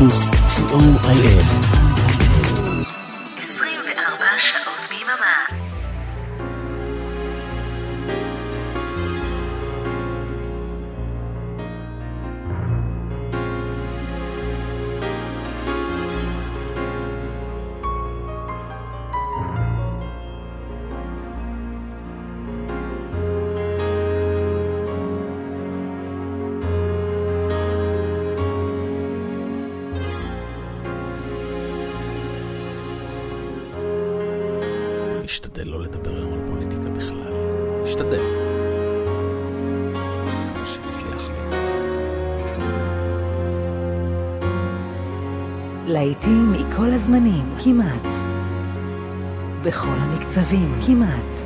פלוס, סיום IF. 24 שעות ביממה. אשתדל לא לדבר היום על פוליטיקה בכלל. אשתדל. מה שתצליח לי. לעיתים מכל הזמנים, כמעט. בכל המקצבים, כמעט.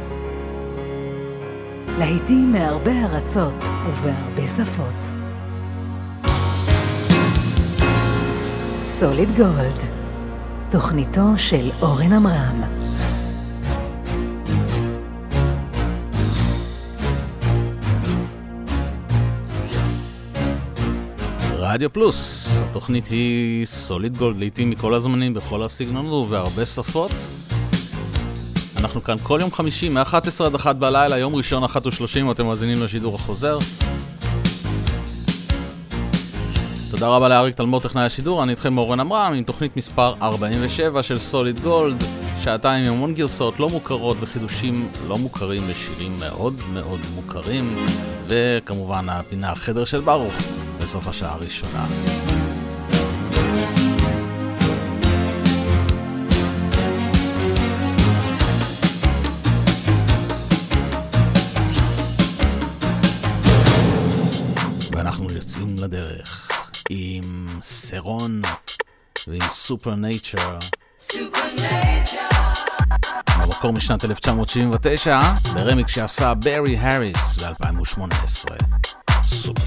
לעיתים מהרבה ארצות ובהרבה שפות. סוליד גולד. תוכניתו של אורן אמרם. רדיו פלוס, התוכנית היא סוליד גולד, לעיתים מכל הזמנים, בכל הסגנונות והרבה שפות. אנחנו כאן כל יום חמישי, מ-11 עד 1 בלילה, יום ראשון 1:30, אתם מאזינים לשידור החוזר. תודה רבה לאריק תלמור, טכנאי השידור, אני איתכם אורן אמרם, עם תוכנית מספר 47 של סוליד גולד, שעתיים עם המון גרסאות לא מוכרות וחידושים לא מוכרים לשירים מאוד מאוד מוכרים, וכמובן הפינה החדר של ברוך. בסוף השעה הראשונה. ואנחנו יוצאים לדרך עם סרון ועם סופר נייצ'ר. במקור משנת 1979 ברמיק שעשה ברי האריס ב-2018. סופר נייצ'ר. Super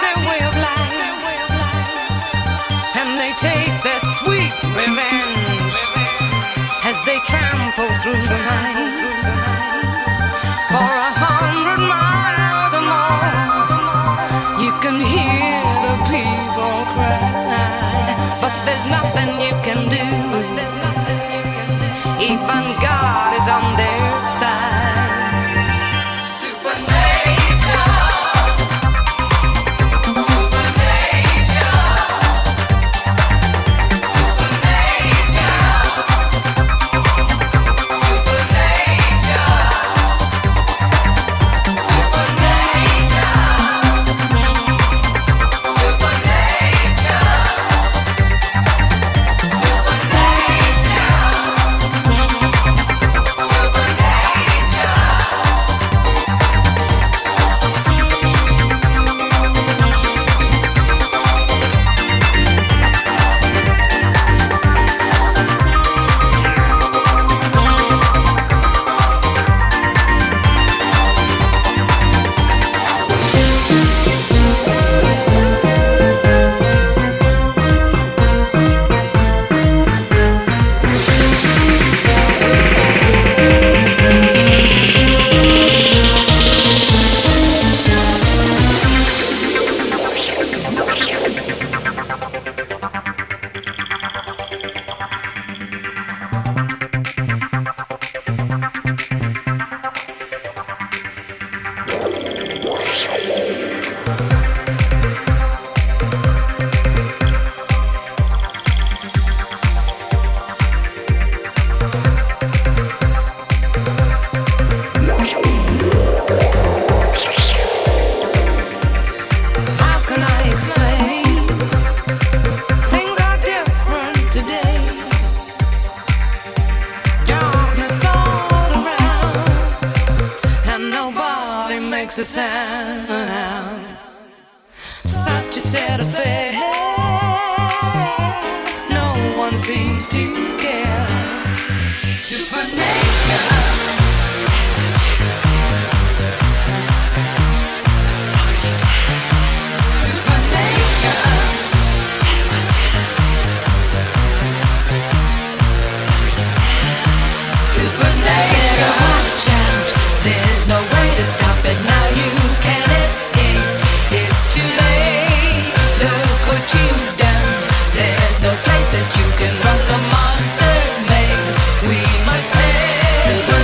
change their way of life, and they take their sweet revenge as they trample through the night for 100 miles or more. You can hear the people cry, but there's nothing you can do. Even God is on their side. There's no place that you can run. The monsters made. We must pay.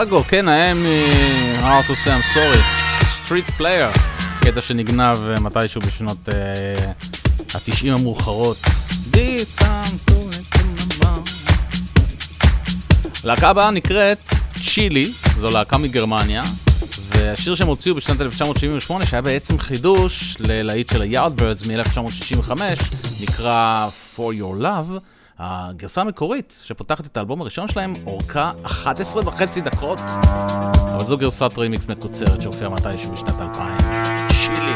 שיקגו, כן, האם How to say I'm sorry, Street Player, קטע שנגנב מתישהו בשנות ה-90 המאוחרות. This I'm going to love. להקה הבאה נקראת צ'ילי, זו להקה מגרמניה, והשיר שהם הוציאו בשנת 1978, שהיה בעצם חידוש ללהיט של ה-Yardbirds מ-1965, נקרא For Your Love. הגרסה המקורית שפותחת את האלבום הראשון שלהם אורכה 11.5 דקות, אבל זו גרסת רימיקס מקוצרת שהופיעה מתישהו בשנת 2000. שילי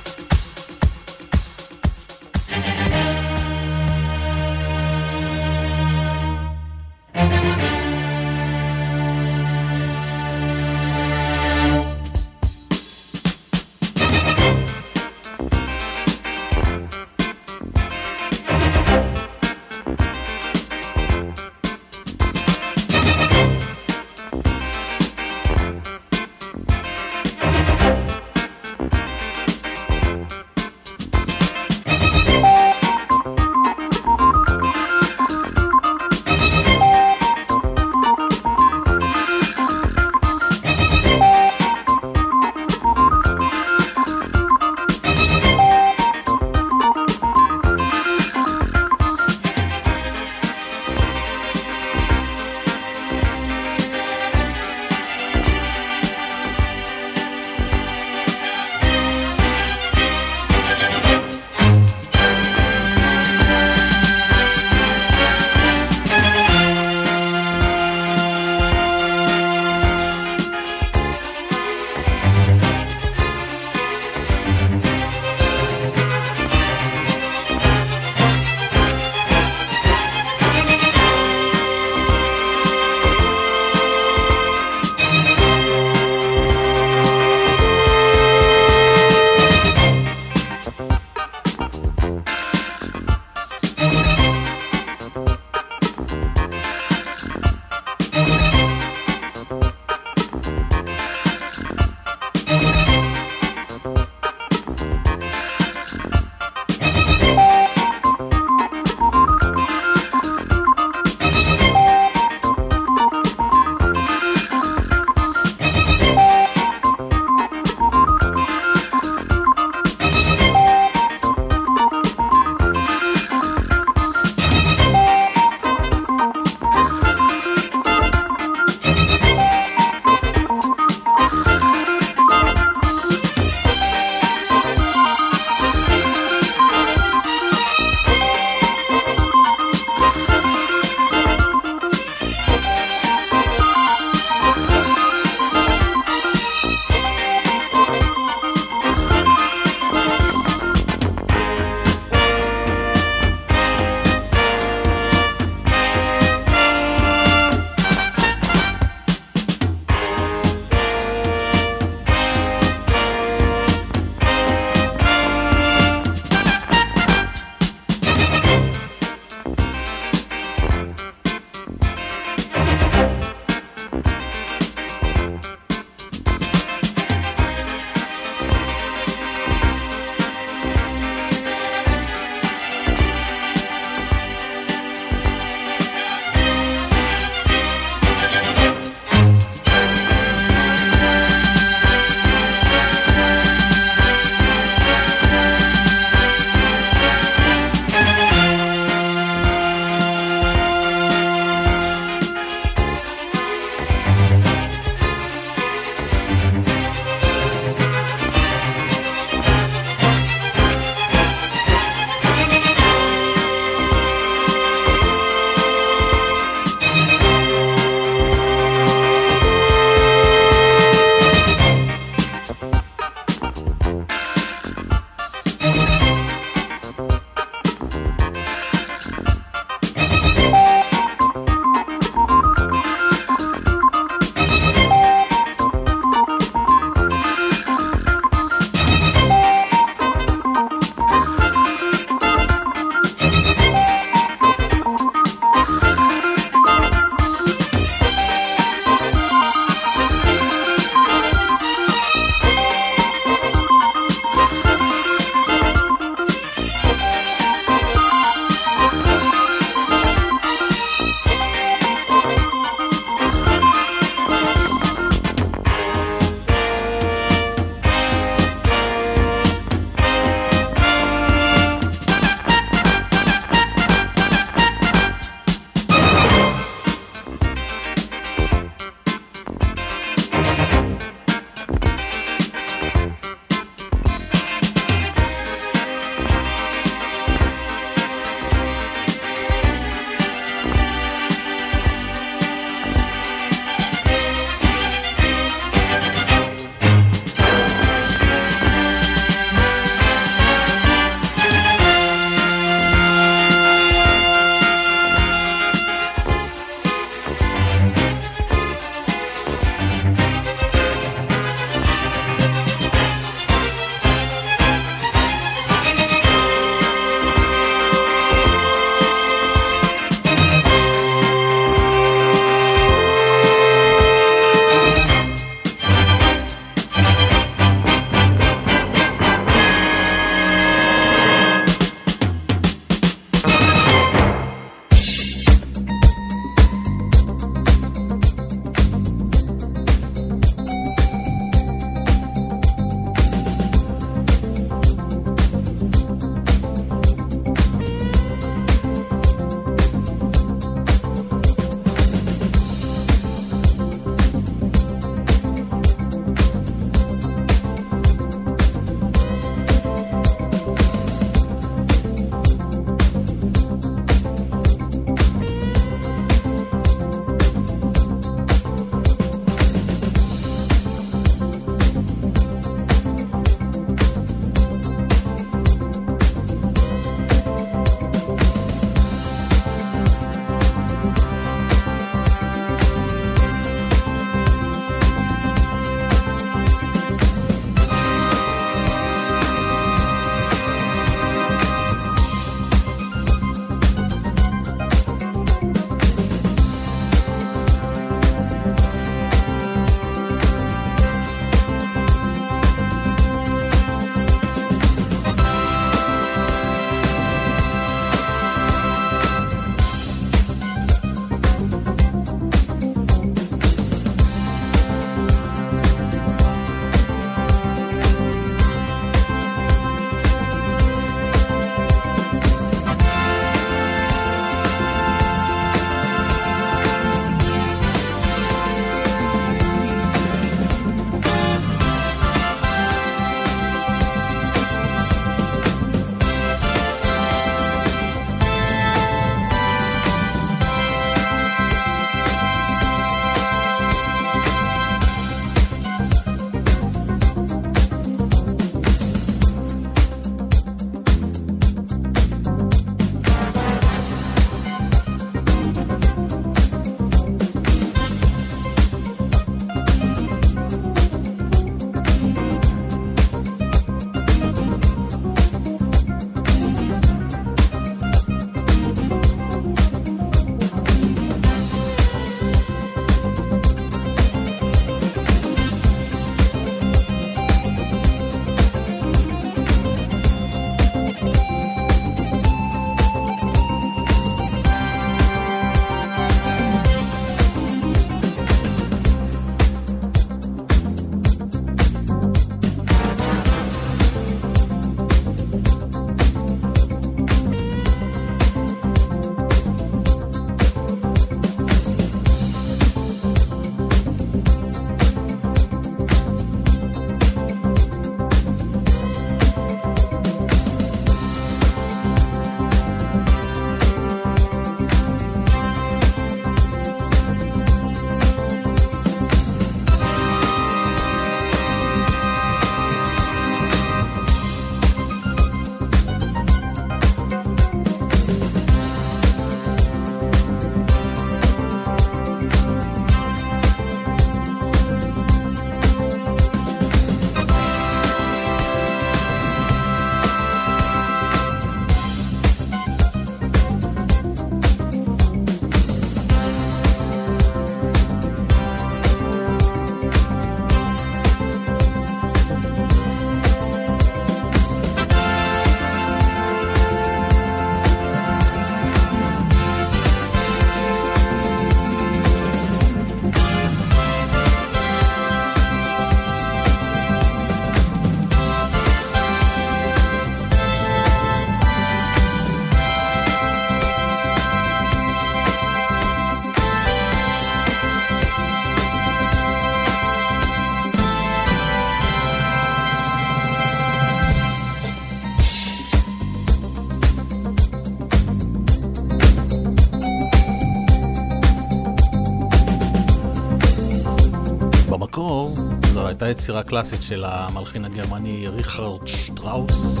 במקור זו הייתה יצירה קלאסית של המלחין הגרמני ריכרד שטראוס,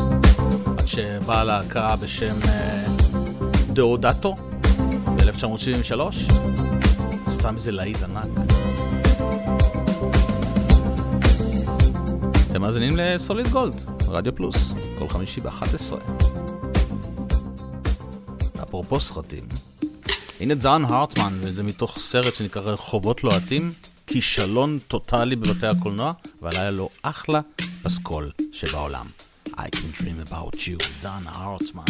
עד שבאה להקה בשם דאודאטו ב-1973. סתם איזה להיט ענק. אתם מאזינים לסוליד גולד, רדיו פלוס, כל חמישי ב-11. אפרופו סרטים, הנה דן הרטמן, וזה מתוך סרט שנקרא רחובות לוהטים, כישלון טוטלי בבתי הקולנוע, אבל היה לו אחלה פסקול שבעולם. I can dream about you, דן הרטמן.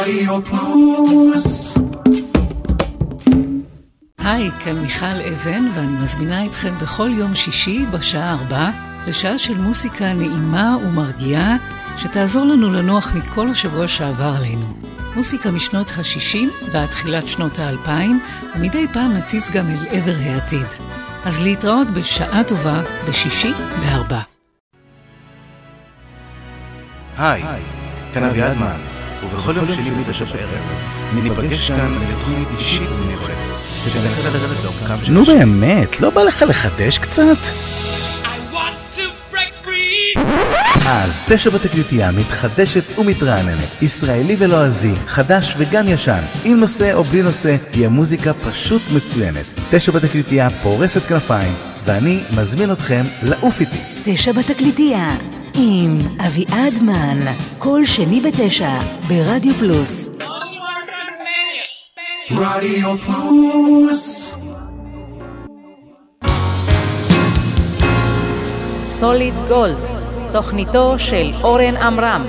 רדיו פלוס. היי, כאן מיכל אבן, ואני מזמינה אתכם בכל יום שישי בשעה 4 לשעה של מוסיקה נעימה ומרגיעה שתעזור לנו לנוח מכל השבוע שעבר עלינו. מוסיקה משנות ה-60 ועד תחילת שנות ה-2000, ומדי פעם נציץ גם אל עבר העתיד. אז להתראות בשעה טובה בשישי ב-4. היי, כאן אבי אדמן, ובכל יום שני בתשע בערב, ניפגש כאן לתוכנית אישית ומיוחדת, ותנסה לדעת לעומקם של... נו באמת, לא בא לך לחדש קצת? אז תשע בתקליטייה מתחדשת ומתרעננת, ישראלי ולועזי, חדש וגם ישן, עם נושא או בלי נושא, תהיה מוזיקה פשוט מצוינת. תשע בתקליטייה פורסת כנפיים, ואני מזמין אתכם לעוף איתי. תשע בתקליטייה עם אבי אדמן, כל שני בתשע, ברדיו פלוס. רדיו פלוס. סוליד גולד, תוכניתו של אורן עמרם.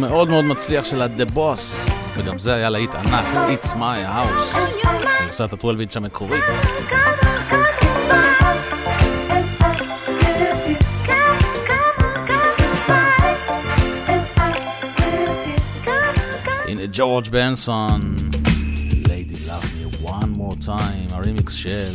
מאוד מאוד מצליח של The Boss, וגם זה היה להיט ענק, It's My House, נוסעת ה-12-inch המקורית. הנה ג'ורג' בנסון, Lady Love Me One More Time, הרימיקס של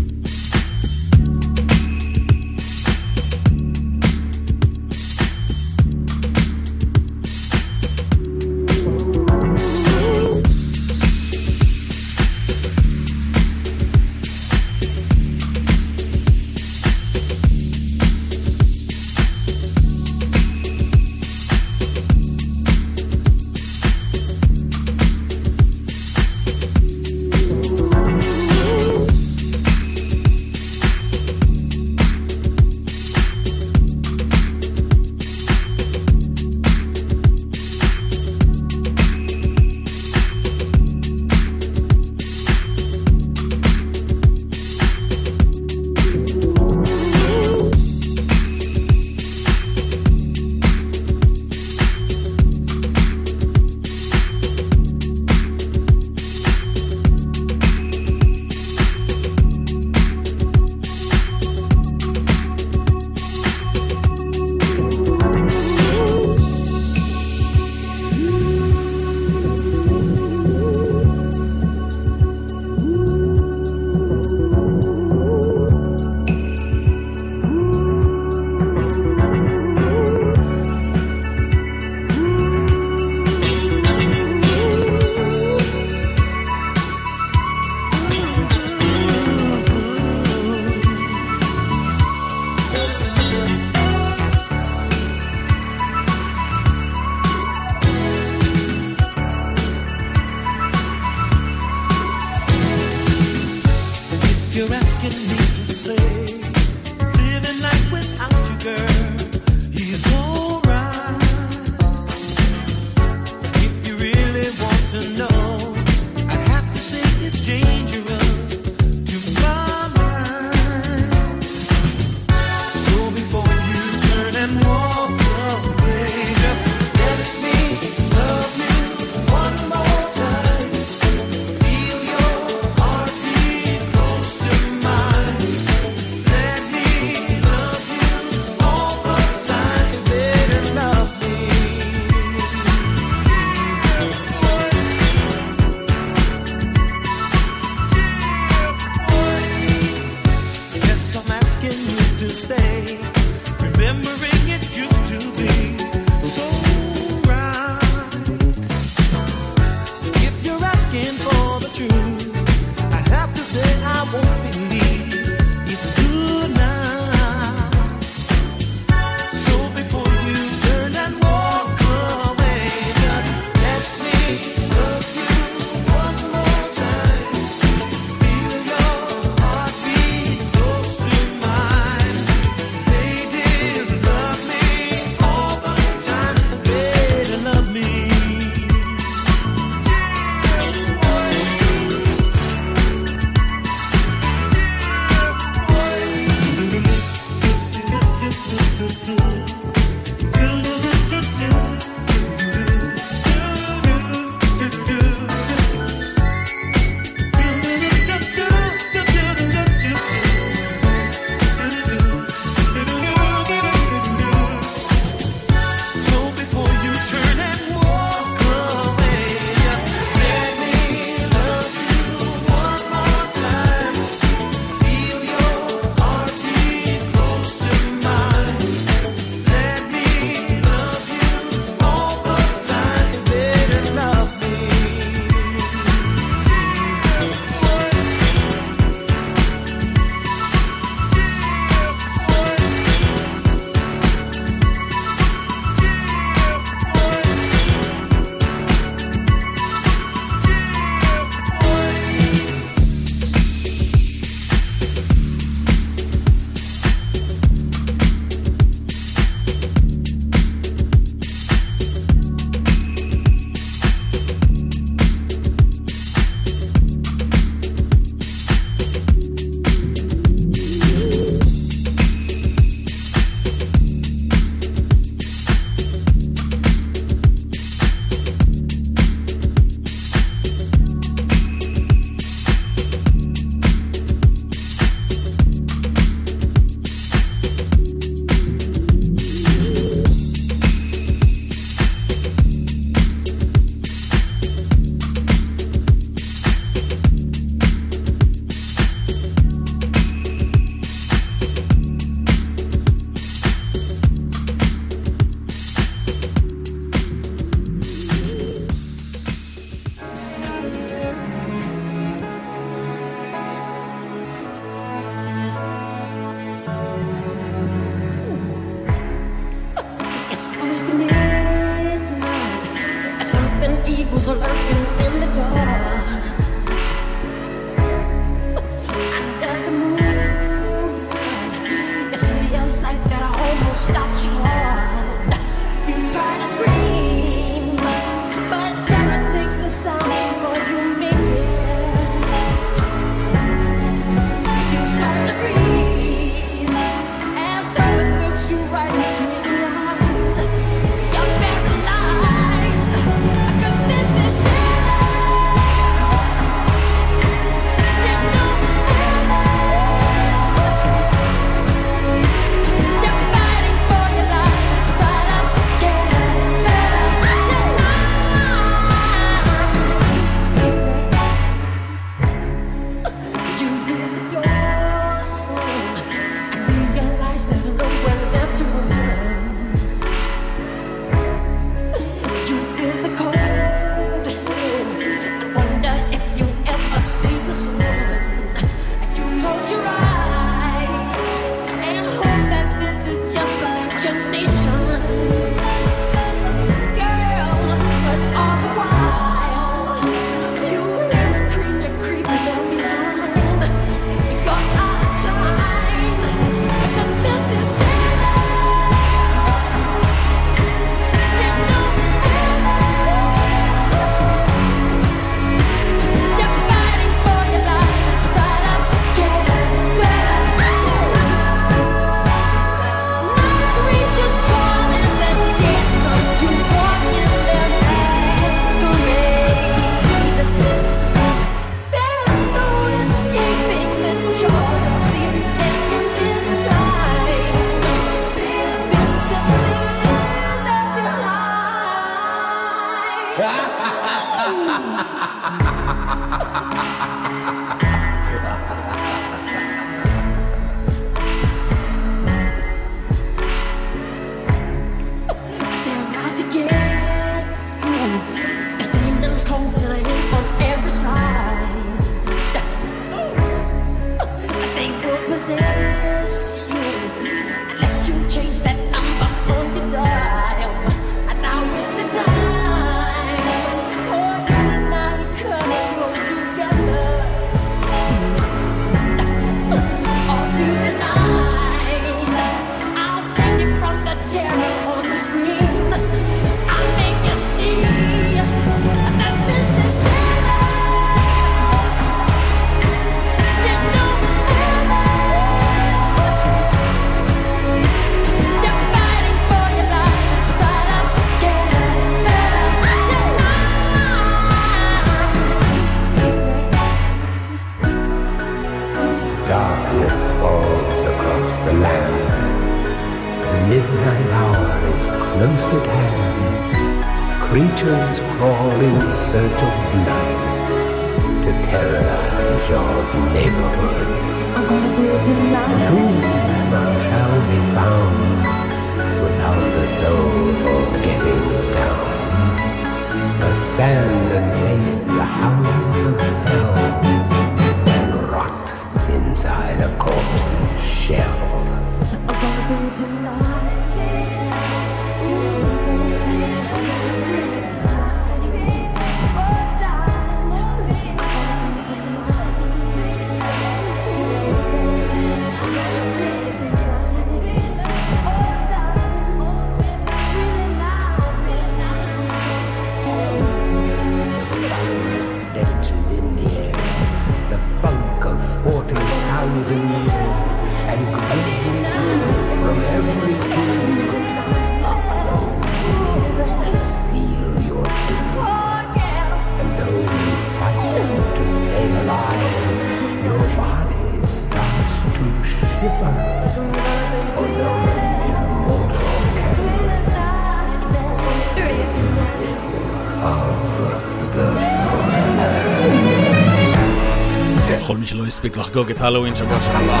הספיק לחגוג את הלווין שבוע שעבר.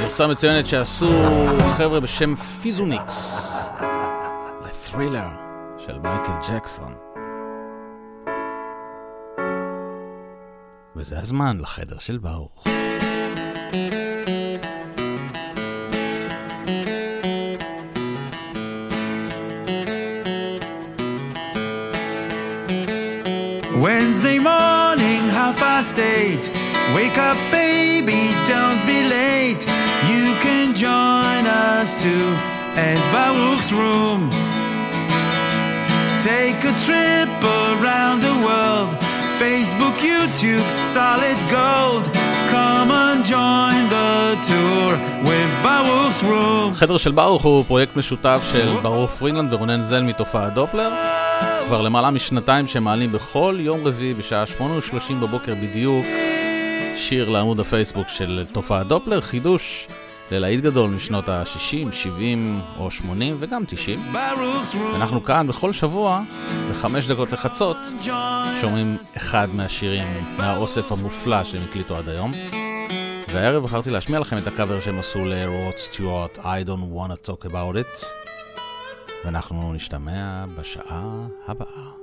גרסה מצוינת שעשו חבר'ה בשם פיזוניקס לת'רילר של מייקל ג'קסון. וזה הזמן לחדר של ברוך. Wednesday morning 8:30 Wake up, baby, don't be late. You can join us too at Baruch's Room. Take a trip around the world. Facebook, YouTube, Solid Gold. Come and join the tour with Baruch's Room. חדר של ברוך הוא פרויקט משותף של ברוך פרינגלנד ורונן זל מתופעת דופלר. כבר למעלה משנתיים שמעלים בכל יום רביעי בשעה 8:30 בבוקר בדיוק שיר לעמוד הפייסבוק של תופעת דופלר, חידוש ללהיט גדול משנות ה-60, 70 או 80 וגם 90. אנחנו כאן בכל שבוע ב-5 דקות לחצות שומעים אחד מהשירים מהאוסף המופלא שהם הקליטו עד היום, והערב בחרתי להשמיע לכם את הקאבר שהם עשו לרוד סטיוארט, I don't want to talk about it, ואנחנו נשתמע בשעה הבאה.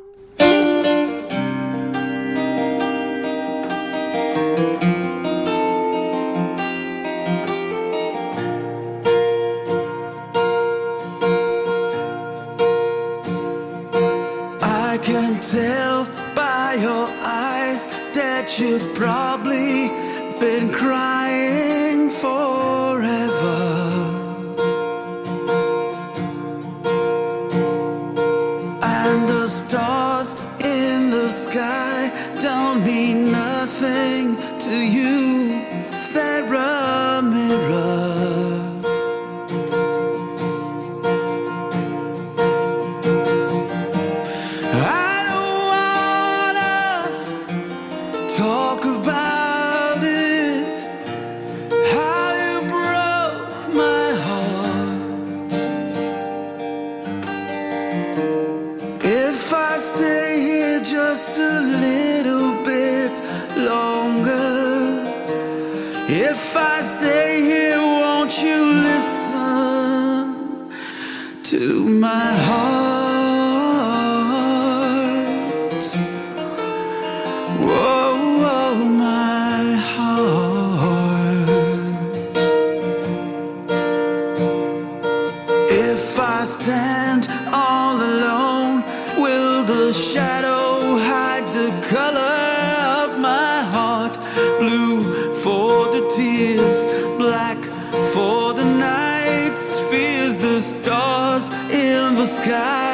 I can tell by your eyes that you've probably been crying forever. And the stars in the sky don't mean nothing to you. They're a mirror. If I stay here, won't you listen to my heart? Whoa, whoa, my heart. If I stand all alone, will the shadow hide the color of my heart? Blue for the tears, black for the night, spheres, the stars in the sky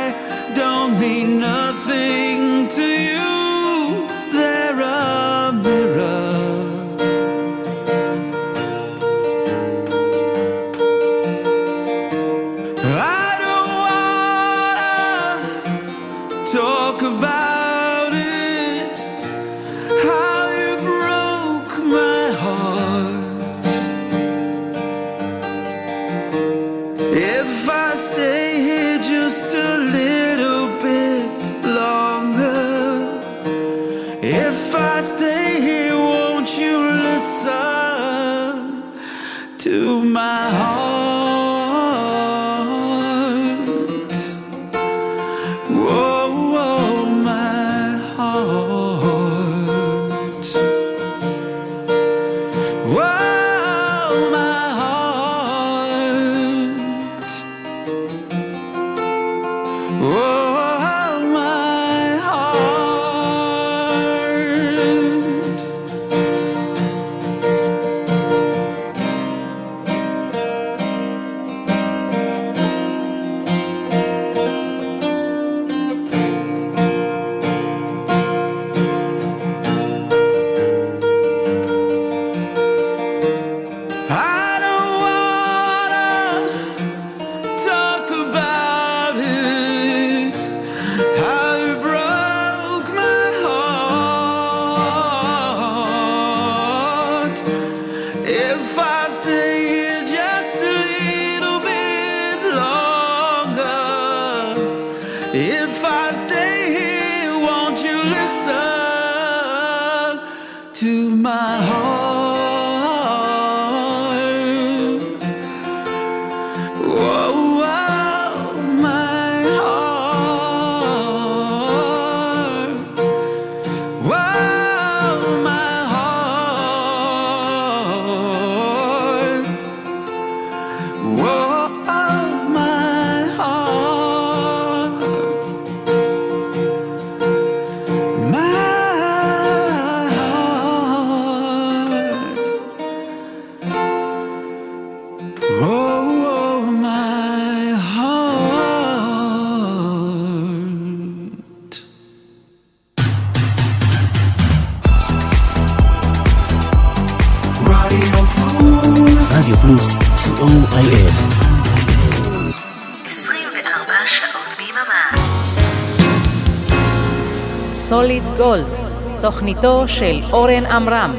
don't mean nothing to you, they're a mirror. I don't wanna talk about it, how you broke my heart. If I stay here just a little bit longer, if I stay here, won't you listen to my heart? Whoa, whoa, my heart. Whoa, my heart. Whoa, my heart. I don't wanna talk about it, how you broke my heart. If I stay here just a little bit longer, if I stay here, won't you listen to my heart? Whoa, whoa, my heart. Whoa, my heart. Whoa, my heart. My heart. פלוס, COIF. 24 שעות ביממה. סוליד גולד, תוכניתו של אורן עמרם.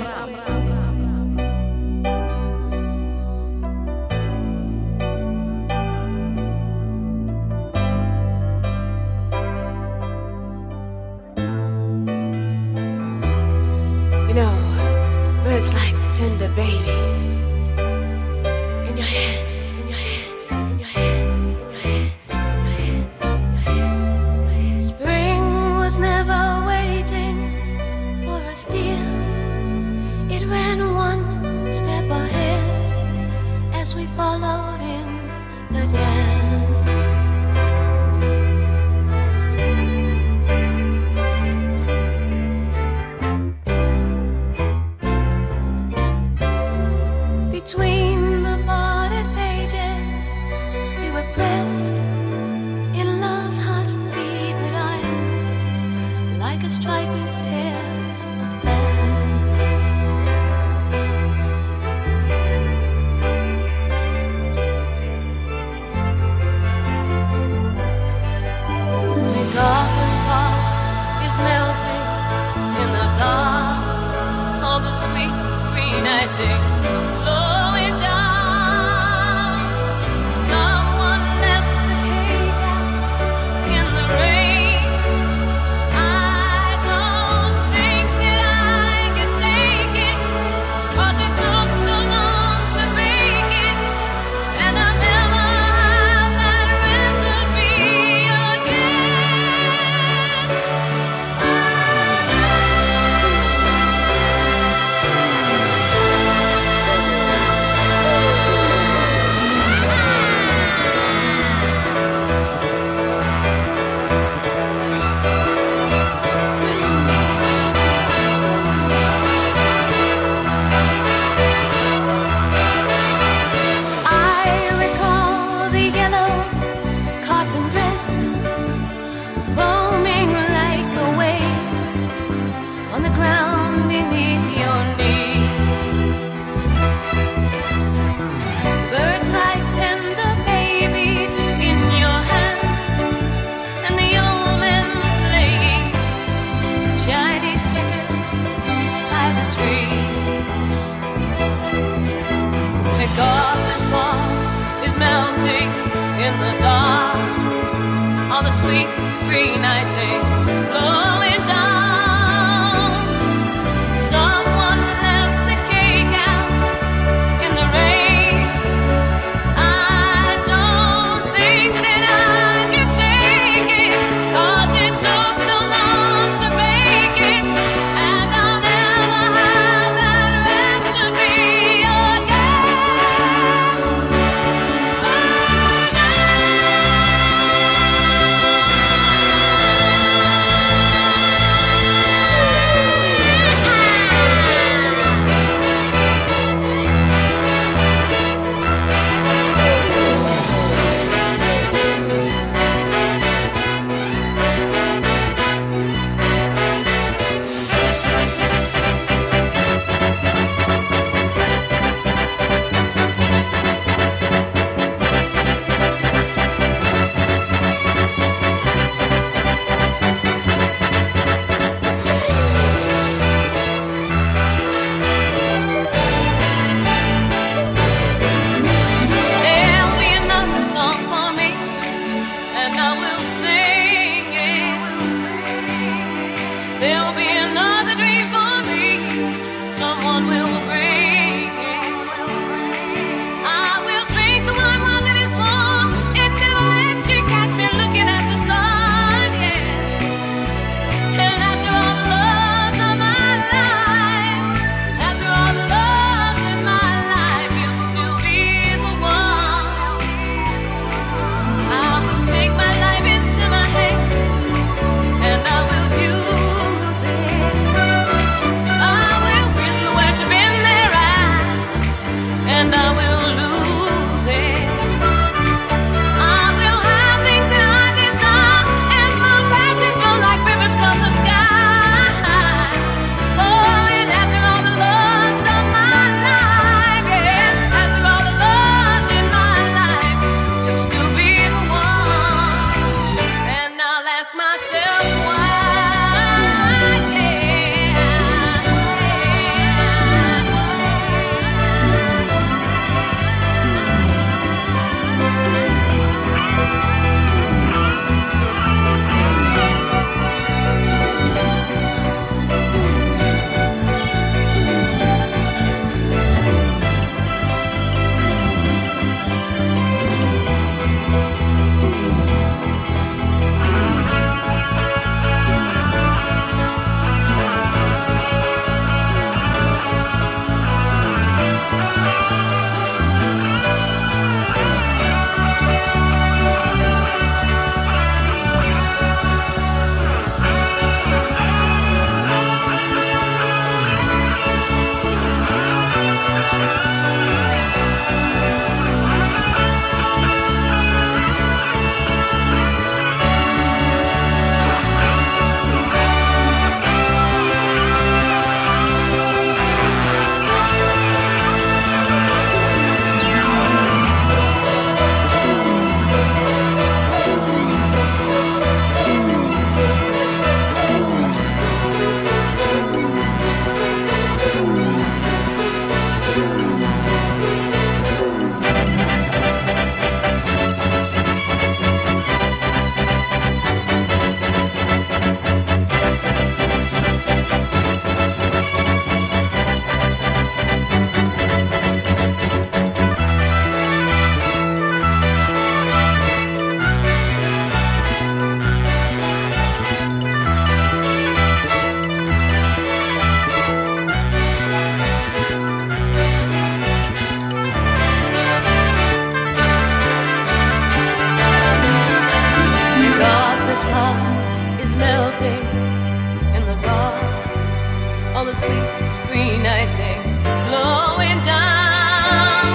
the sweet green icing blowing down.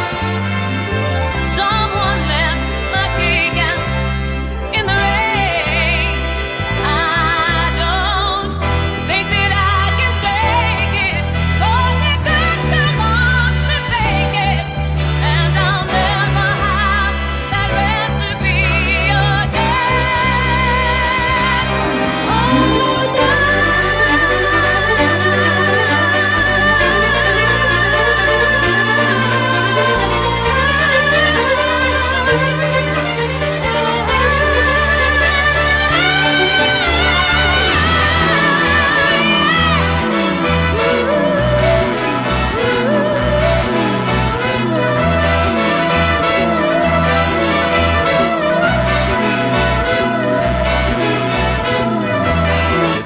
Someone left my cake out in the rain. I don't think that I can take it, 'cause it took too long to bake it, and I'll never have that recipe again. Oh, yeah.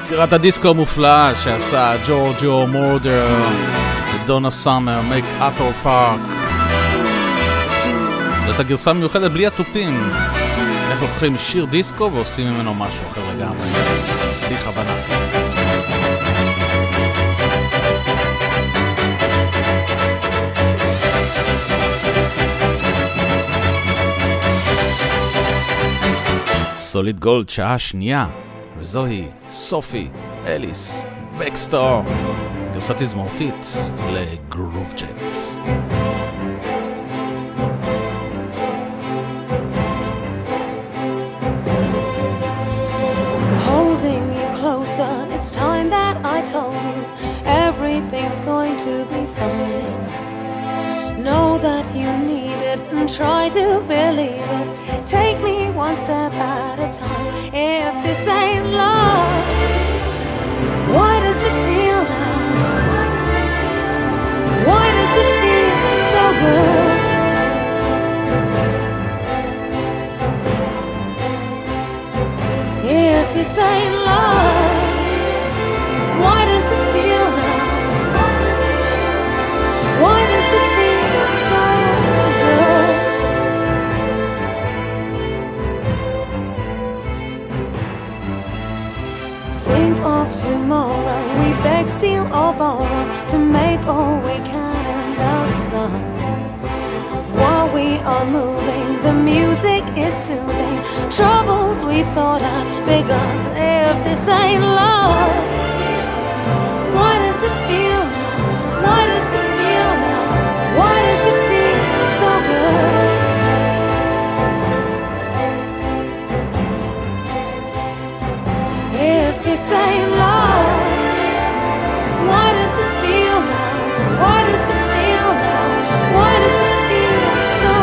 יצירת הדיסקו המופלאה שעשה ג'ורג'יו מורדר ודונה סאמר, מייק אטור פארק. זאת הגרסה מיוחדת בלי התופים. אנחנו לוקחים שיר דיסקו ועושים ממנו משהו אחר לגמרי. בלי כוונה. סוליד גולד, שעה שנייה. וזוהי סופי אליס בקסטור, גרסה תזמורתית לגרוב ג'טס. Holding you closer, it's time that I told you everything's going to be fine. Know that you need it and try to believe it. Take me one step at a time. If this ain't love, why does it feel now? Why does it feel so good? If this ain't love, why does it feel now? Why does it feel so good? Of tomorrow, we beg, steal or borrow to make all we can in the sun. While we are moving, the music is soothing. Troubles we thought had begun. If this ain't love, why does it feel now? Why does it feel now? Why does it feel so good? Say love, why does it feel now? Why does it feel now? Why does it feel so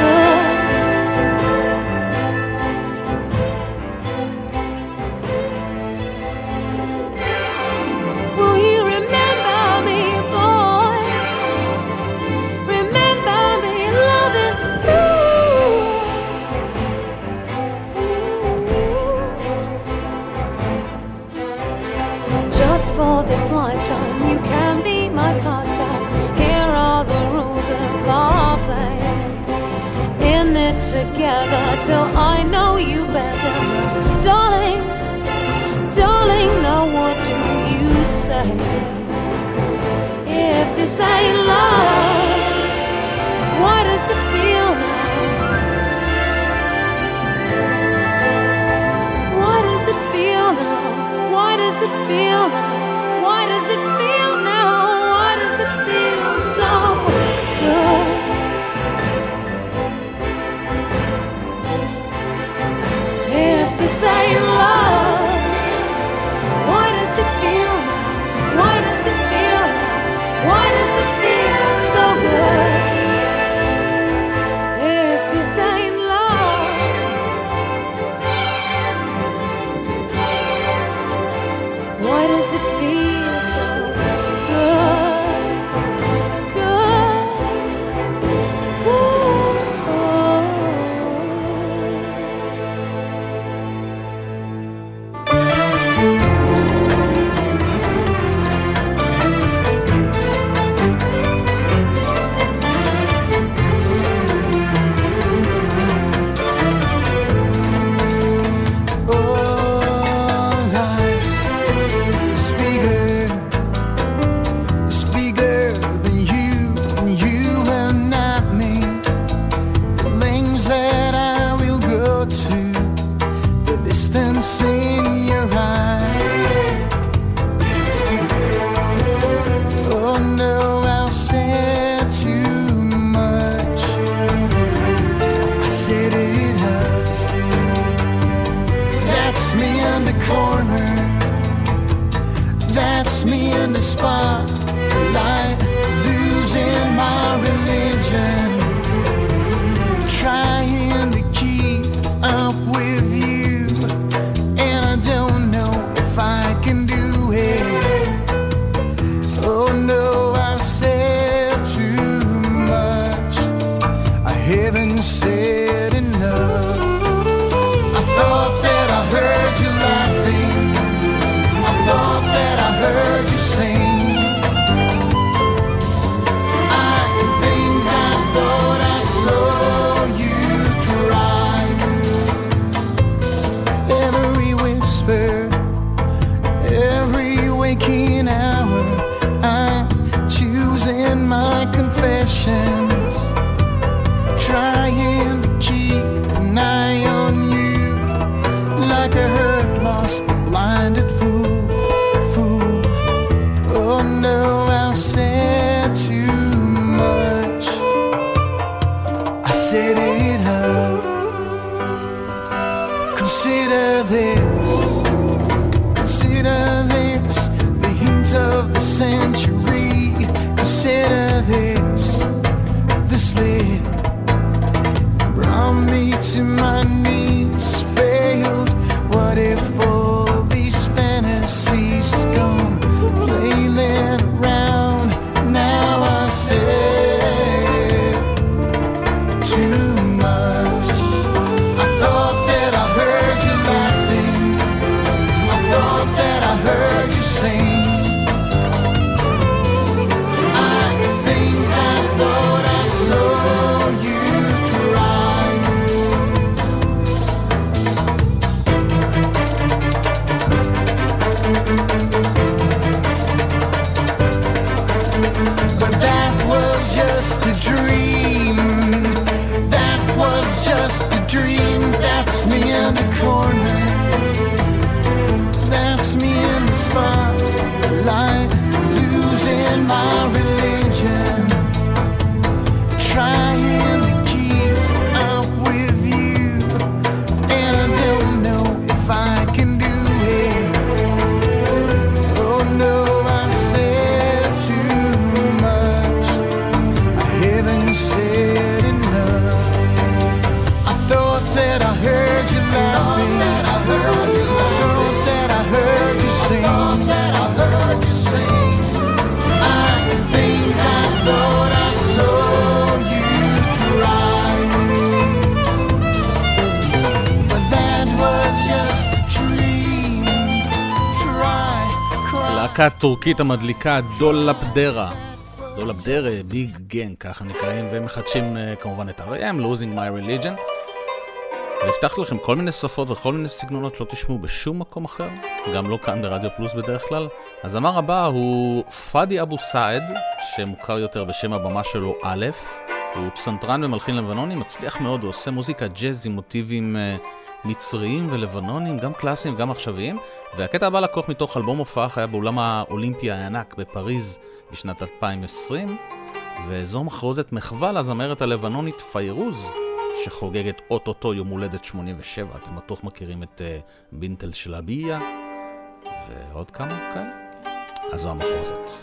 good? Will you remember me, boy? Remember me loving you. For this lifetime, you can be my pastime. Here are the rules of our play. In it together till I know you better. Darling, darling, now what do you say? If this ain't love, why does it feel now? Why does it feel now? Why does it feel now? Why does it feel now? Why does it feel so good? in the spotlight, losing my religion, trying to keep up with you, and I don't know if I can do it. Oh no, I've said too much, I haven't said enough. I thought that I heard you laughing, I thought that I heard you sing. My confessions, trying to keep an eye on you, like a hurt, lost, blinded fool, fool. Oh no, I've said too much, I said enough. Consider this, consider this, the hint of the century. Consider this, this lid brought me to my knees, failed. What if all these fantasies gone flailing around? Now I said too much. I thought that I heard you laughing, I thought that I heard you sing. הטורקית המדליקה דולאפדרה, דולאפדרה, ביג גן, ככה נקראים, והם מחדשים כמובן את R.E.M. Losing My Religion. והבטחתי לכם כל מיני שפות וכל מיני סגנונות לא תשמעו בשום מקום אחר, גם לא כאן ברדיו פלוס בדרך כלל. הזמר הבא הוא פאדי אבו סעד, שמוכר יותר בשם הבמה שלו א', הוא פסנתרן ומלחין לבנוני, מצליח מאוד, הוא עושה מוזיקה ג'אז עם מוטיבים מצריים ולבנונים, גם קלאסיים וגם עכשוויים, והקטע הבא לקוח מתוך אלבום הופעה היה באולם האולימפי הענק בפריז בשנת 2020, וזו מחרוזת מחווה לזמרת הלבנונית פיירוז, שחוגגת אוטוטו יום הולדת 87, אתם בטוח מכירים את בינטל של אביה, ועוד כמה, כן? אז זו המחרוזת.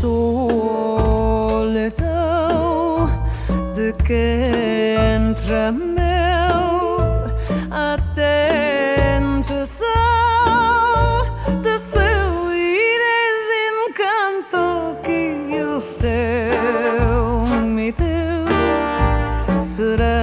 solidão de que entra meu atenção do seu desencanto que o céu me deu será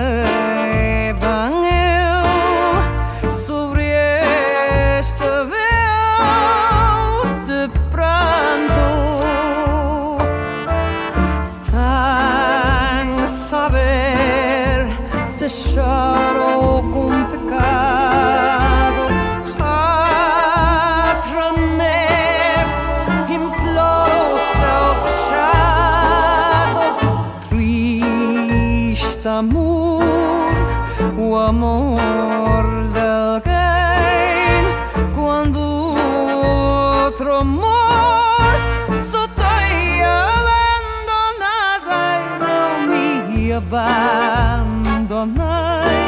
abandonai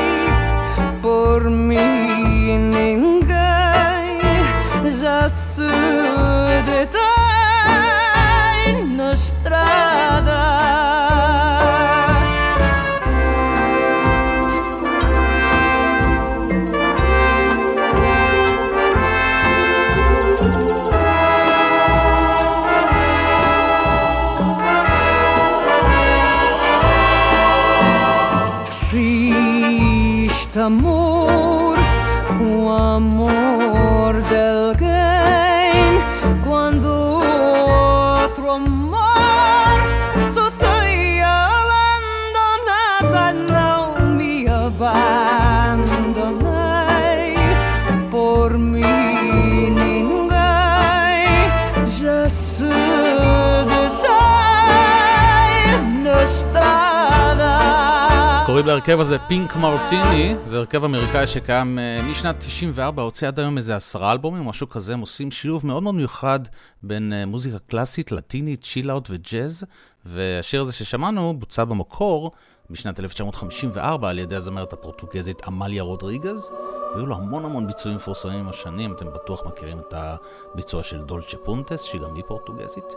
por mim, ninguém já se detém na estrada. Amor, o amor de alguém, quando outro amor só te abandonada, não me abandonei por mim, ninguém já se detém na estrada. קוראים להרכב הזה פינק מרטיני, זה הרכב אמריקאי שקיים משנת 94, הוציא עד היום איזה 10 אלבומים או משהו כזה. הם עושים שילוב מאוד מאוד מיוחד בין מוזיקה קלאסית, לטינית, צ'יל-אוט וג'אז, והשיר הזה ששמענו בוצע במקור בשנת 1954 על ידי הזמרת הפורטוגזית אמליה רודריגז, והיו לו המון המון ביצועים מפורסמים השנים. אתם בטוח מכירים את הביצוע של דולצ'ה פונטס, שגם היא פורטוגזית,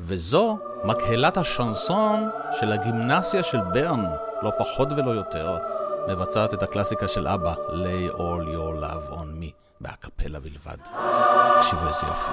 וזו מקהלת השנסון של הגימנסיה של ברן, לא פחות ולא יותר, מבצעת את הקלאסיקה של אבא, Lay All Your Love On Me, בהקפלה בלבד. תקשיבו איזה יופי.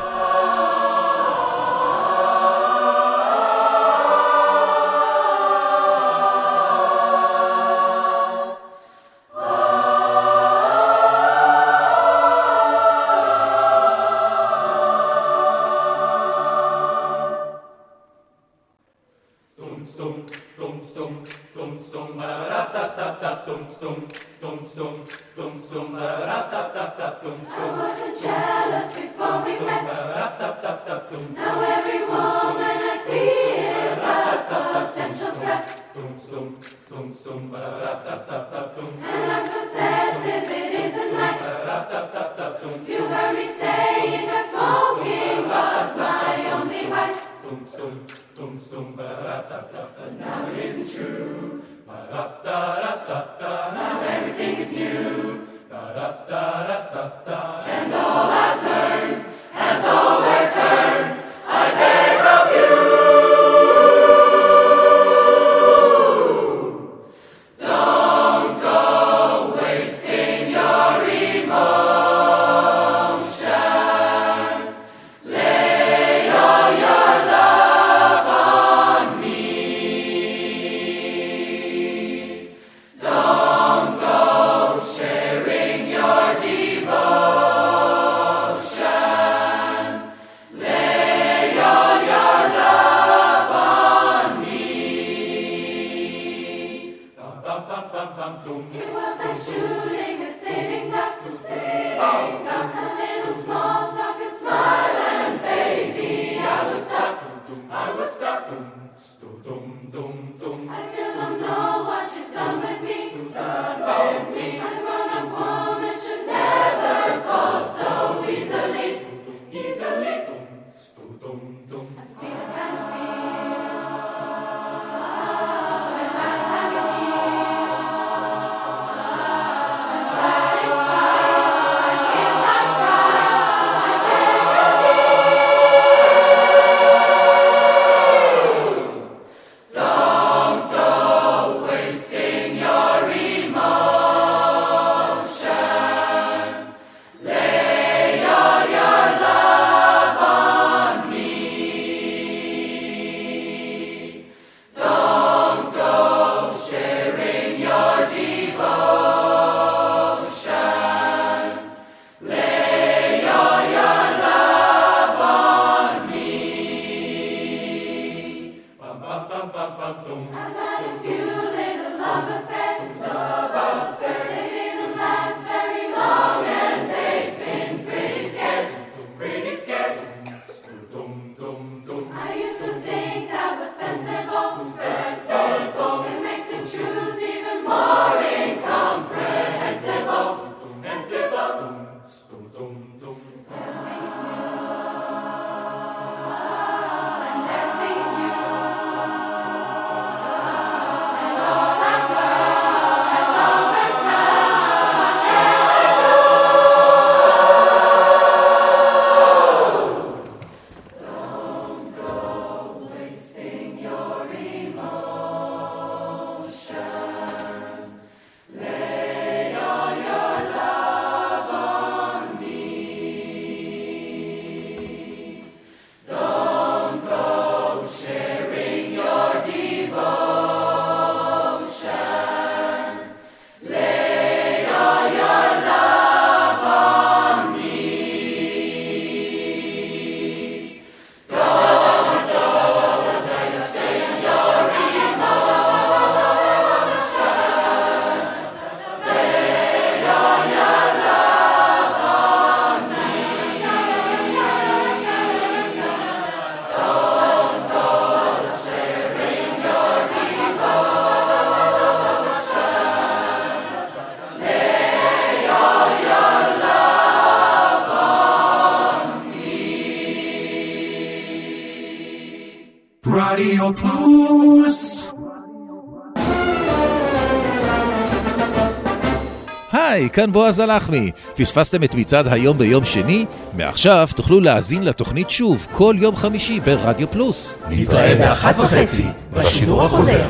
כאן בועז הלחמי. פספסתם את מצעד היום ביום שני? מעכשיו תוכלו להאזין לתוכנית שוב כל יום חמישי ברדיו פלוס. נתראה ב-1:30 בשידור החוזר.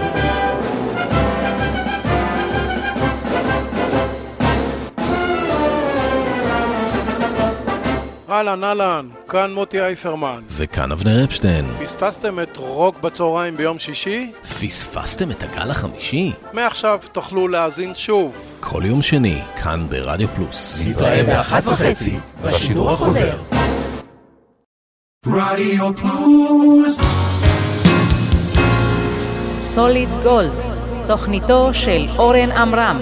אהלן, אהלן, כאן מוטי אייפרמן. וכאן אבנר אפשטיין. פספסתם את רוק בצהריים ביום שישי? פספסתם את הגל החמישי? מעכשיו תוכלו להאזין שוב. כל יום שני, כאן ברדיו פלוס. נתראה ב-1:30, בשידור החוזר. רדיו פלוס. סוליד גולד, תוכניתו של אורן אמרם.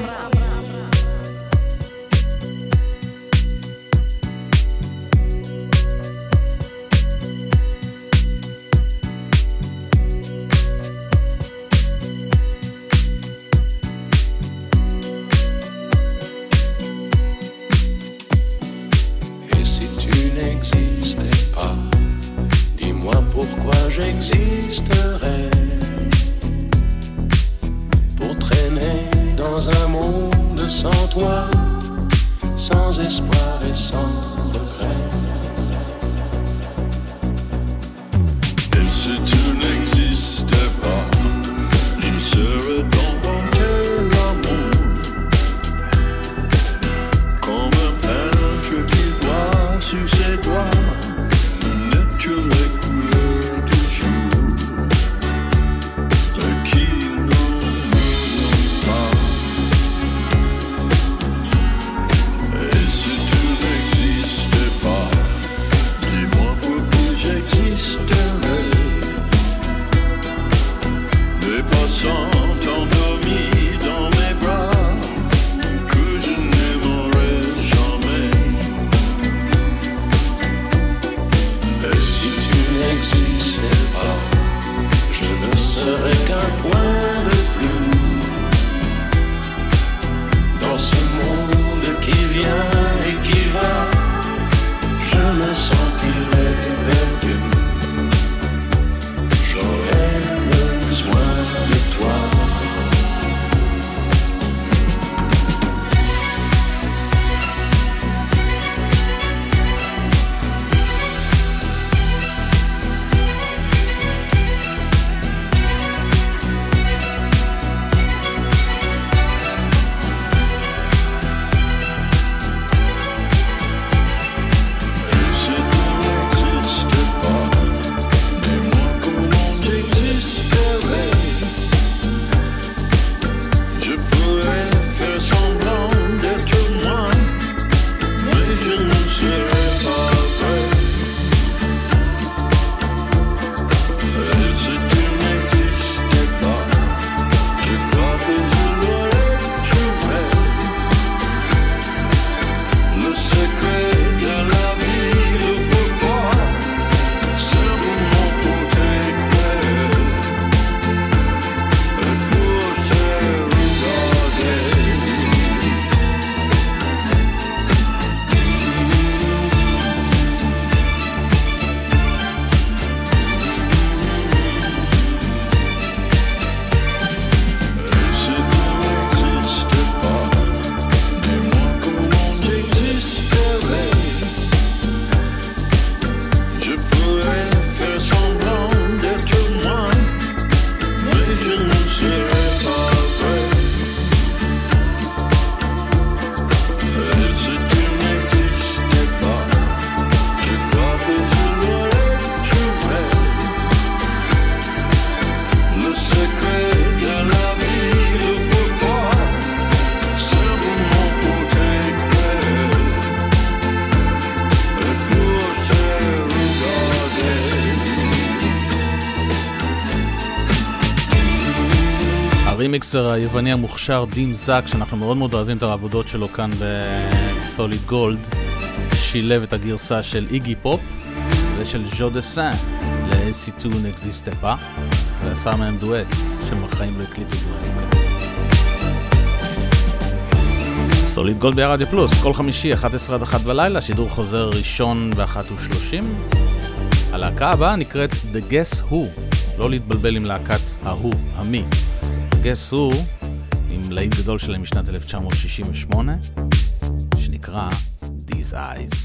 הרימיקסר היווני המוכשר דים זק, שאנחנו מאוד מאוד אוהבים את העבודות שלו כאן בסוליד גולד, שילב את הגרסה של איגי פופ ושל ז'ו דה סן לסיטון אקזיסטה פה, ועשה מהם דואט שמחיים לא הקליטו דואט. סוליד גולד ברדיו פלוס, כל חמישי 11 עד 1 בלילה, שידור חוזר ראשון ב-1:30. הלהקה הבאה נקראת The Guess Who, לא להתבלבל עם להקת ההוא, המי. Guess Who, עם להיט גדול שלהם משנת 1968, שנקרא These Eyes.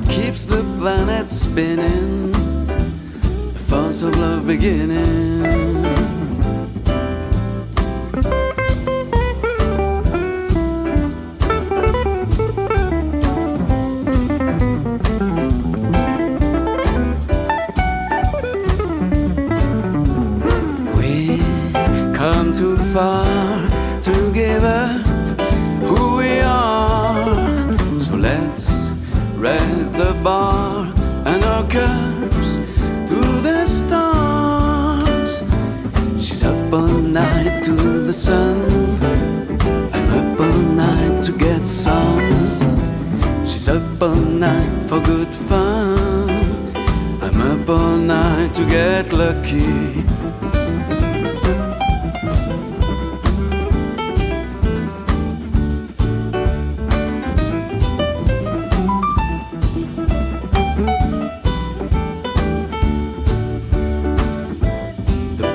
that keeps the planet spinning, the force of love beginning. Far to give up who we are, so let's raise the bar and our cups to the stars. She's up all night to the sun, I'm up all night to get some. She's up all night for good fun, I'm up all night to get lucky.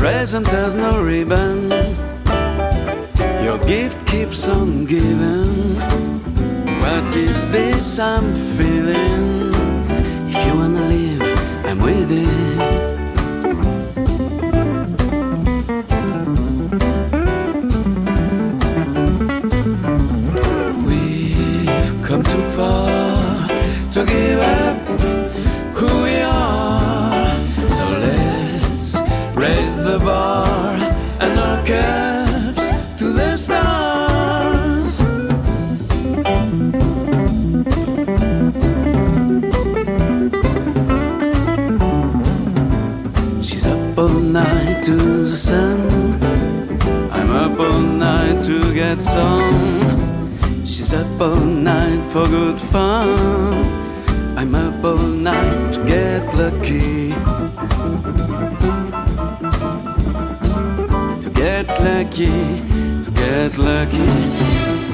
Present has no ribbon, your gift keeps on giving. What is this I'm feeling? If you wanna live, I'm with it. To the sun, I'm up all night to get some. She's up all night for good fun, I'm up all night to get lucky. To get lucky, to get lucky.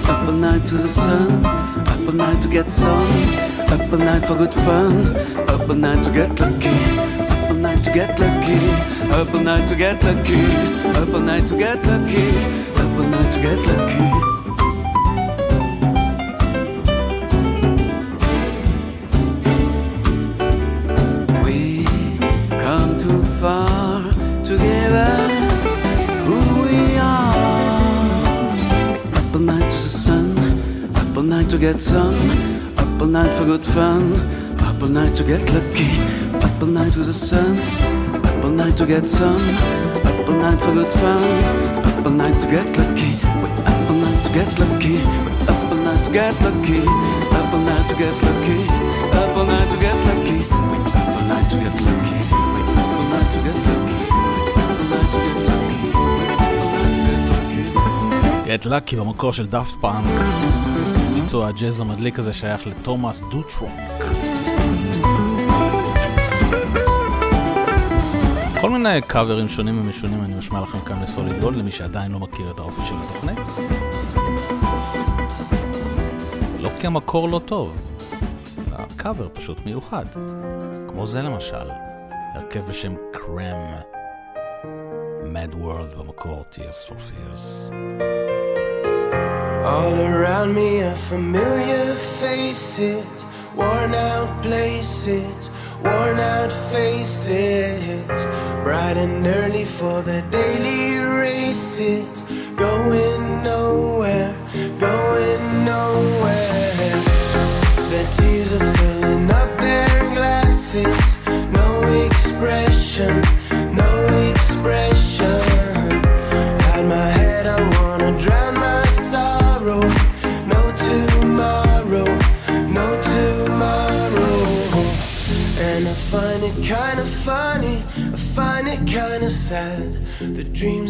Up all night to the sun, up all night to get some. Up all night for good fun, up all night to get lucky. To get lucky, up all night to get lucky, up all night to get lucky, up all night to get lucky. We come too far to give up who we are. Up all night to the sun, up all night to get some, up all night for good fun, up all night to get lucky. Up all night to the sun, up all night to get some, up all night for good fun, up all night to get lucky, we're up all night to get lucky, we're up all night to get lucky, up all night to get lucky, up all night to get lucky, we're up all night to get lucky, we're up all night to get lucky, we're up all night to get lucky, we're up all night to get lucky. Get lucky במקור של דאפט פאנק, ביצוע הג'אז המדליק הזה שייך לתומאס דוטרונק. כל מיני קאברים שונים ומשונים אני משמע לכם כאן לסוליד גולד, למי שעדיין לא מכיר את האופי של התוכנית. לא כי המקור לא טוב, הקאבר פשוט מיוחד. כמו זה למשל, הרכב בשם קרם, Mad World במקור, Tears for Fears. All around me are familiar faces, worn out places, worn out faces, bright and early for the daily races, going nowhere, going nowhere. The tears are filling up their glasses, no expression, no expression. Hide my head, I wanna drown my sorrow, no tomorrow, no tomorrow. And I find it kind of funny, I find it kind of sad. The dreams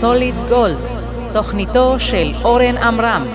סוליד גולד, תוכניתו של אורן אמרם.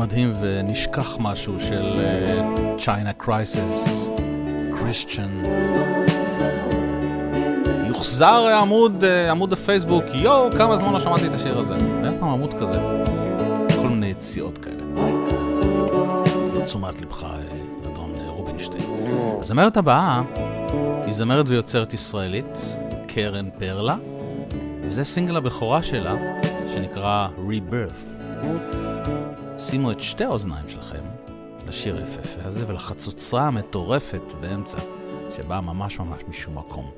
מדהים ונשכח משהו של China Crisis, Christian. יוחזר עמוד הפייסבוק, יואו, כמה זמן לא שמעתי את השיר הזה. היה פעם עמוד כזה, כל מיני ציאות כאלה. תשומת לבך, אדון רובינשטיין. הזמרת הבאה היא זמרת ויוצרת ישראלית, קרן פרלה, וזה סינגל הבכורה שלה שנקרא Rebirth. שימו את שתי האוזניים שלכם לשיר יפהפה הזה ולחצוצרה המטורפת באמצע שבאה ממש ממש משום מקום,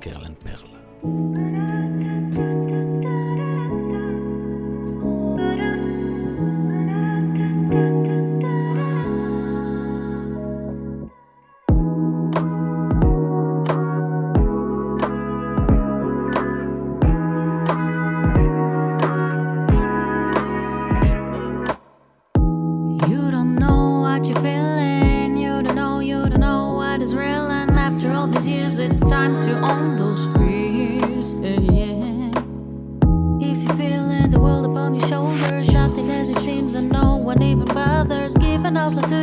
קרן פרלה. to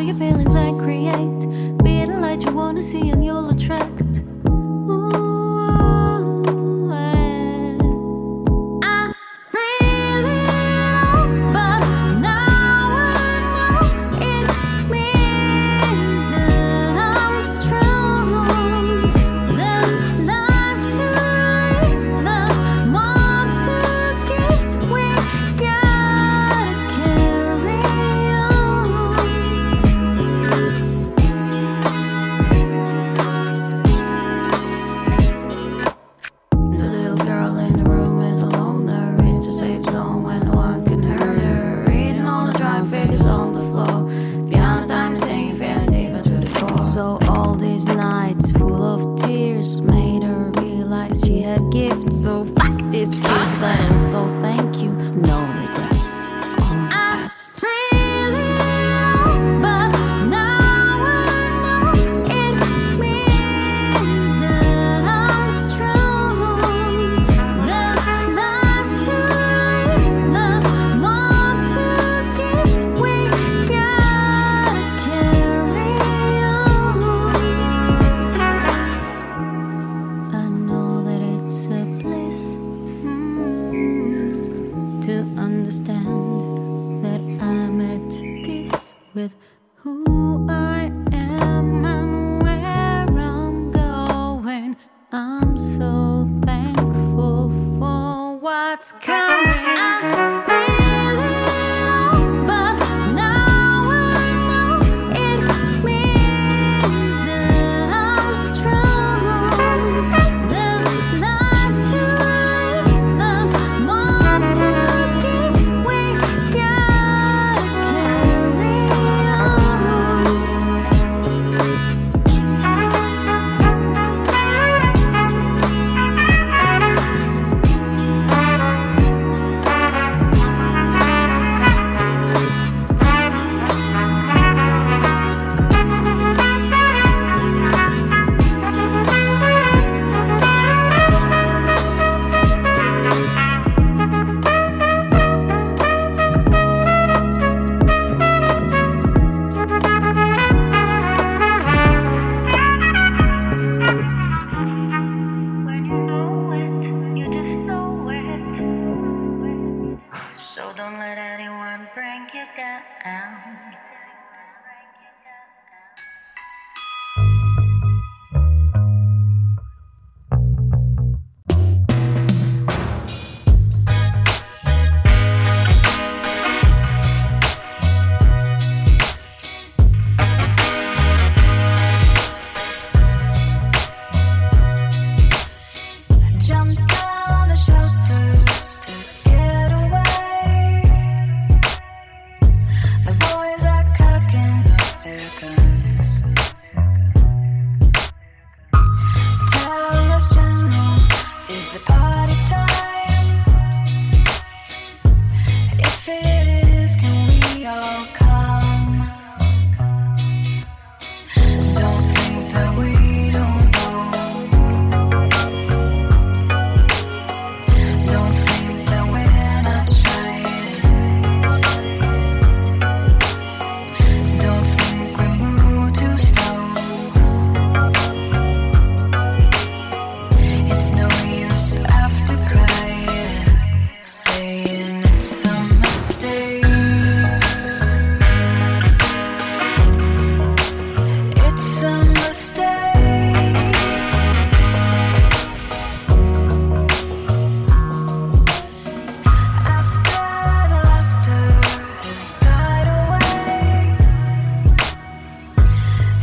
get away. The boys are saying it's a mistake. It's a mistake. After the laughter has died away,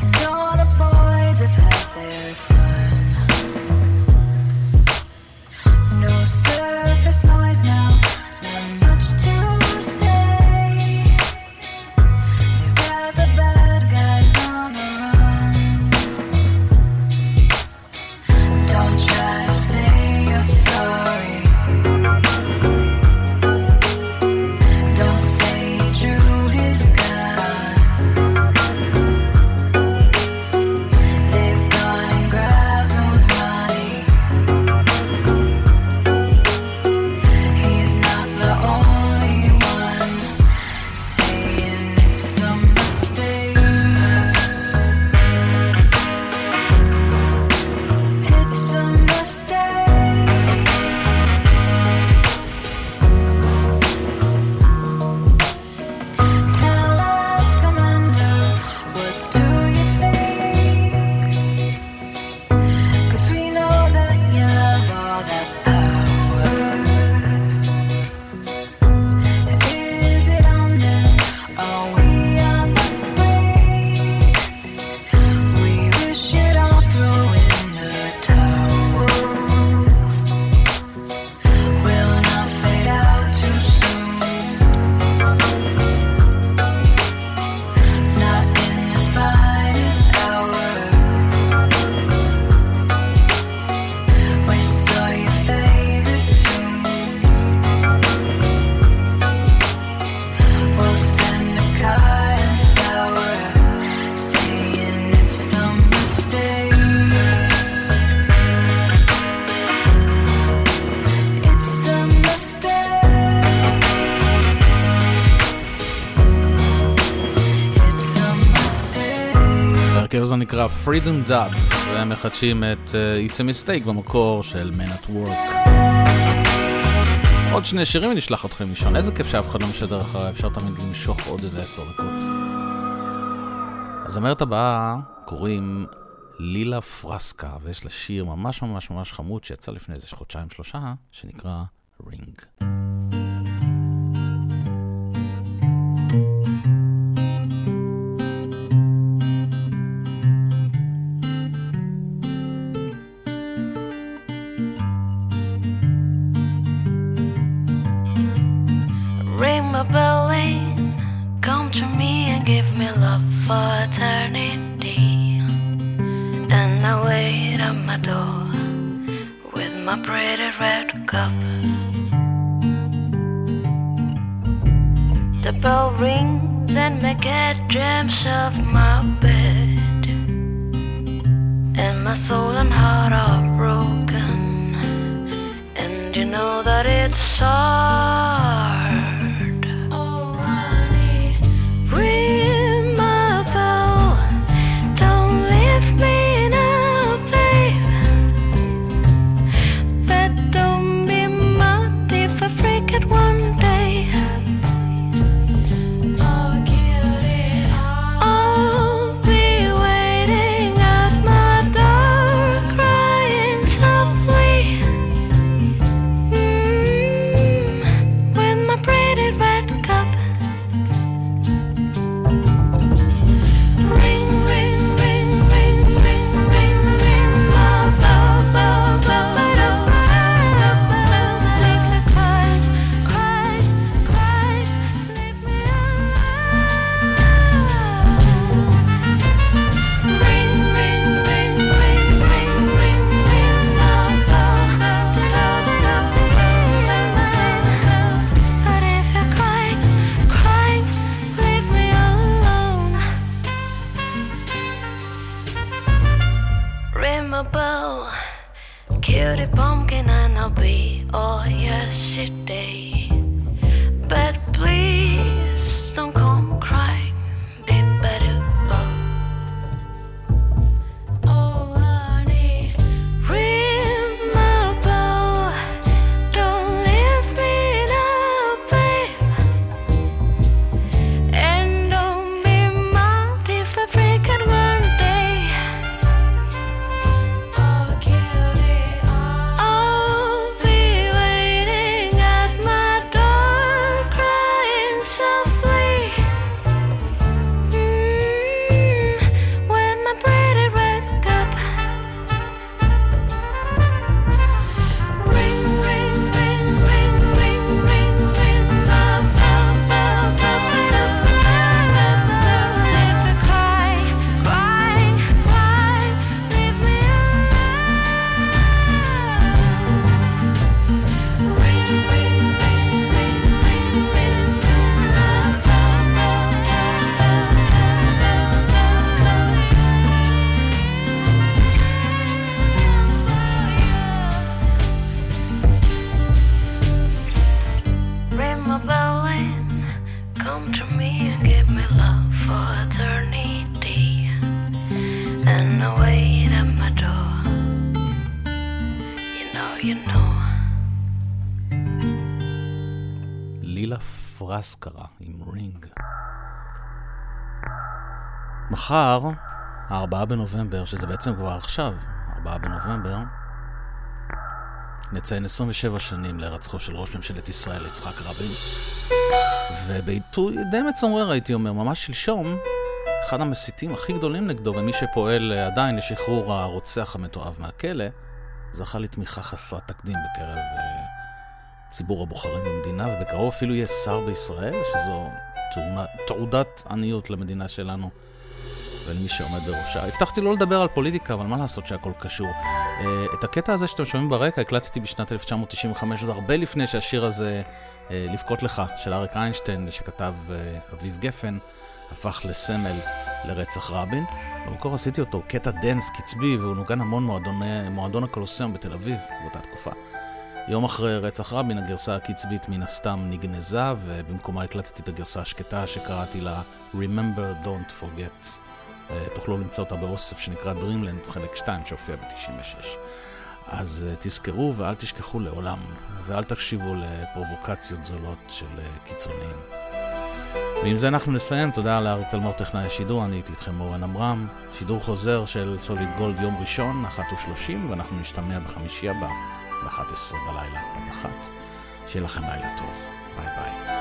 and all the boys have had their fun. No surface noise now. פרידום דאב, והם מחדשים את It's a Mistake במקור של Man at Work. עוד שני שירים ונשלח אתכם לישון. איזה כיף שאף אחד לא משדר אחרי, אפשר תמיד למשוך עוד איזה 10 דקות. אז הזמרת הבאה קוראים לילה פרסקה, ויש לה שיר ממש ממש ממש חמוד שיצא לפני איזה 2-3 חודשים שנקרא Ring. לילה פרסקרה עם רינג. מחר, ה-4 בנובמבר, שזה בעצם כבר עכשיו, 4 בנובמבר, נציין 27 שנים להירצחו של ראש ממשלת ישראל יצחק רבין. ובעיתוי די מצמרר, הייתי אומר, ממש שלשום, אחד המסיתים הכי גדולים נגדו, ומי שפועל עדיין לשחרור הרוצח המתועב מהכלא, זכה לתמיכה חסרת תקדים בקרב ציבור הבוחרים במדינה, ובקרוב אפילו יהיה שר בישראל, שזו תעודת עניות למדינה שלנו ולמי שעומד בראשה. הבטחתי לא לדבר על פוליטיקה, אבל מה לעשות שהכל קשור. את הקטע הזה שאתם שומעים ברקע הקלטתי בשנת 1995, עוד הרבה לפני שהשיר הזה, לבכות לך, של אריק איינשטיין, שכתב אביב גפן, הפך לסמל לרצח רבין. במקור עשיתי אותו קטע דנס קצבי, והוא נוגן המון מועדון הקולוסיאום בתל אביב באותה תקופה. יום אחרי רצח רבין הגרסה הקצבית מן הסתם נגנזה, ובמקומה הקלטתי את הגרסה השקטה שקראתי לה Remember Don't Forget. תוכלו למצוא אותה באוסף שנקרא Dreamland חלק 2 שהופיע ב-96. אז תזכרו ואל תשכחו לעולם, ואל תקשיבו לפרובוקציות זולות של קיצוניים. ועם זה אנחנו נסיים. תודה לאריק תלמור טכנאי השידור, אני הייתי איתכם אורן עמרם. שידור חוזר של סוליד גולד יום ראשון 1:30, ואנחנו נשתמע בחמישי הבא 11 בלילה עד 1. שיהיה לכם לילה טוב, ביי ביי.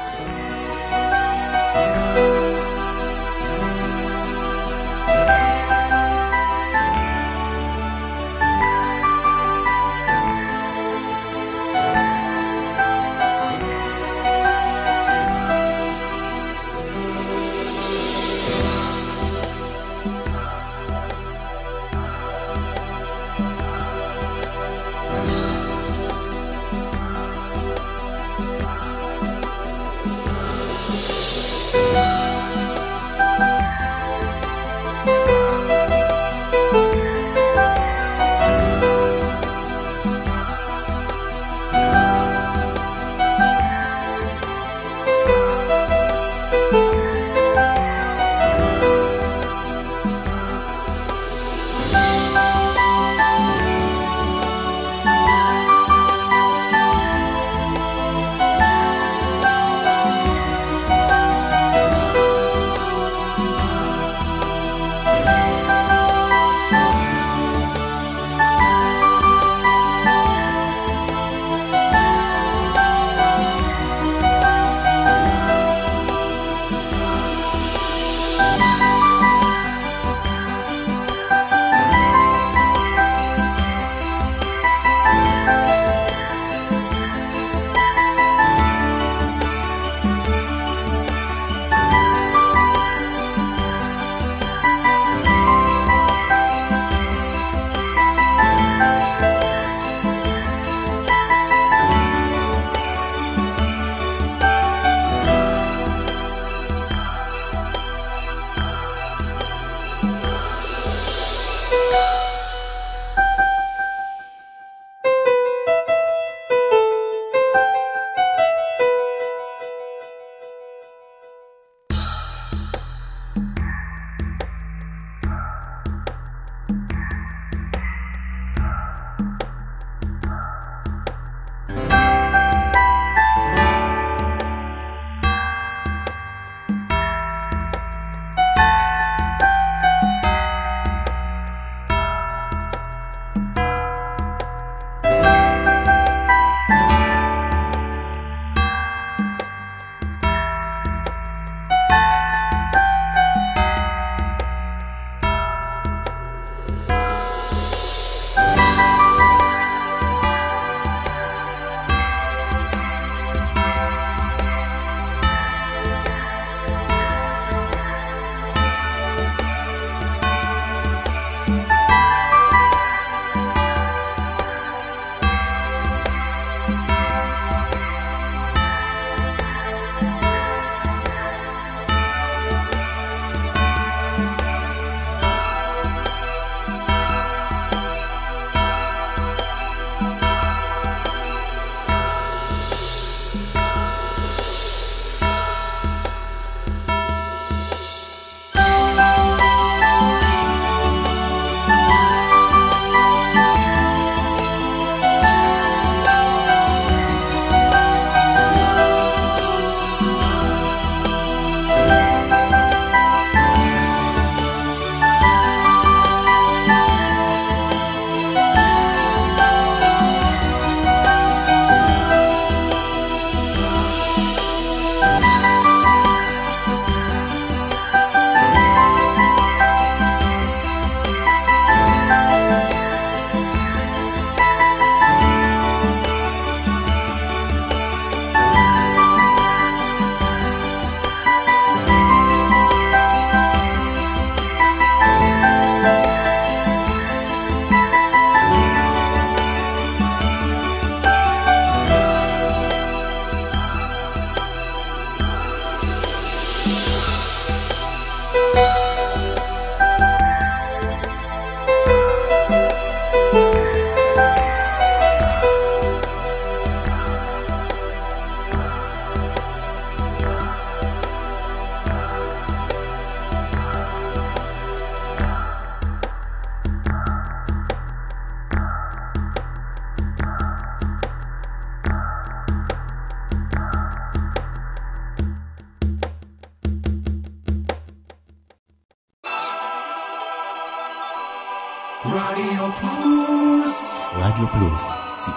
רדיו פלוס, רדיו פלוס,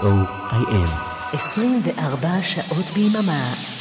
co.il 24 שעות ביממה.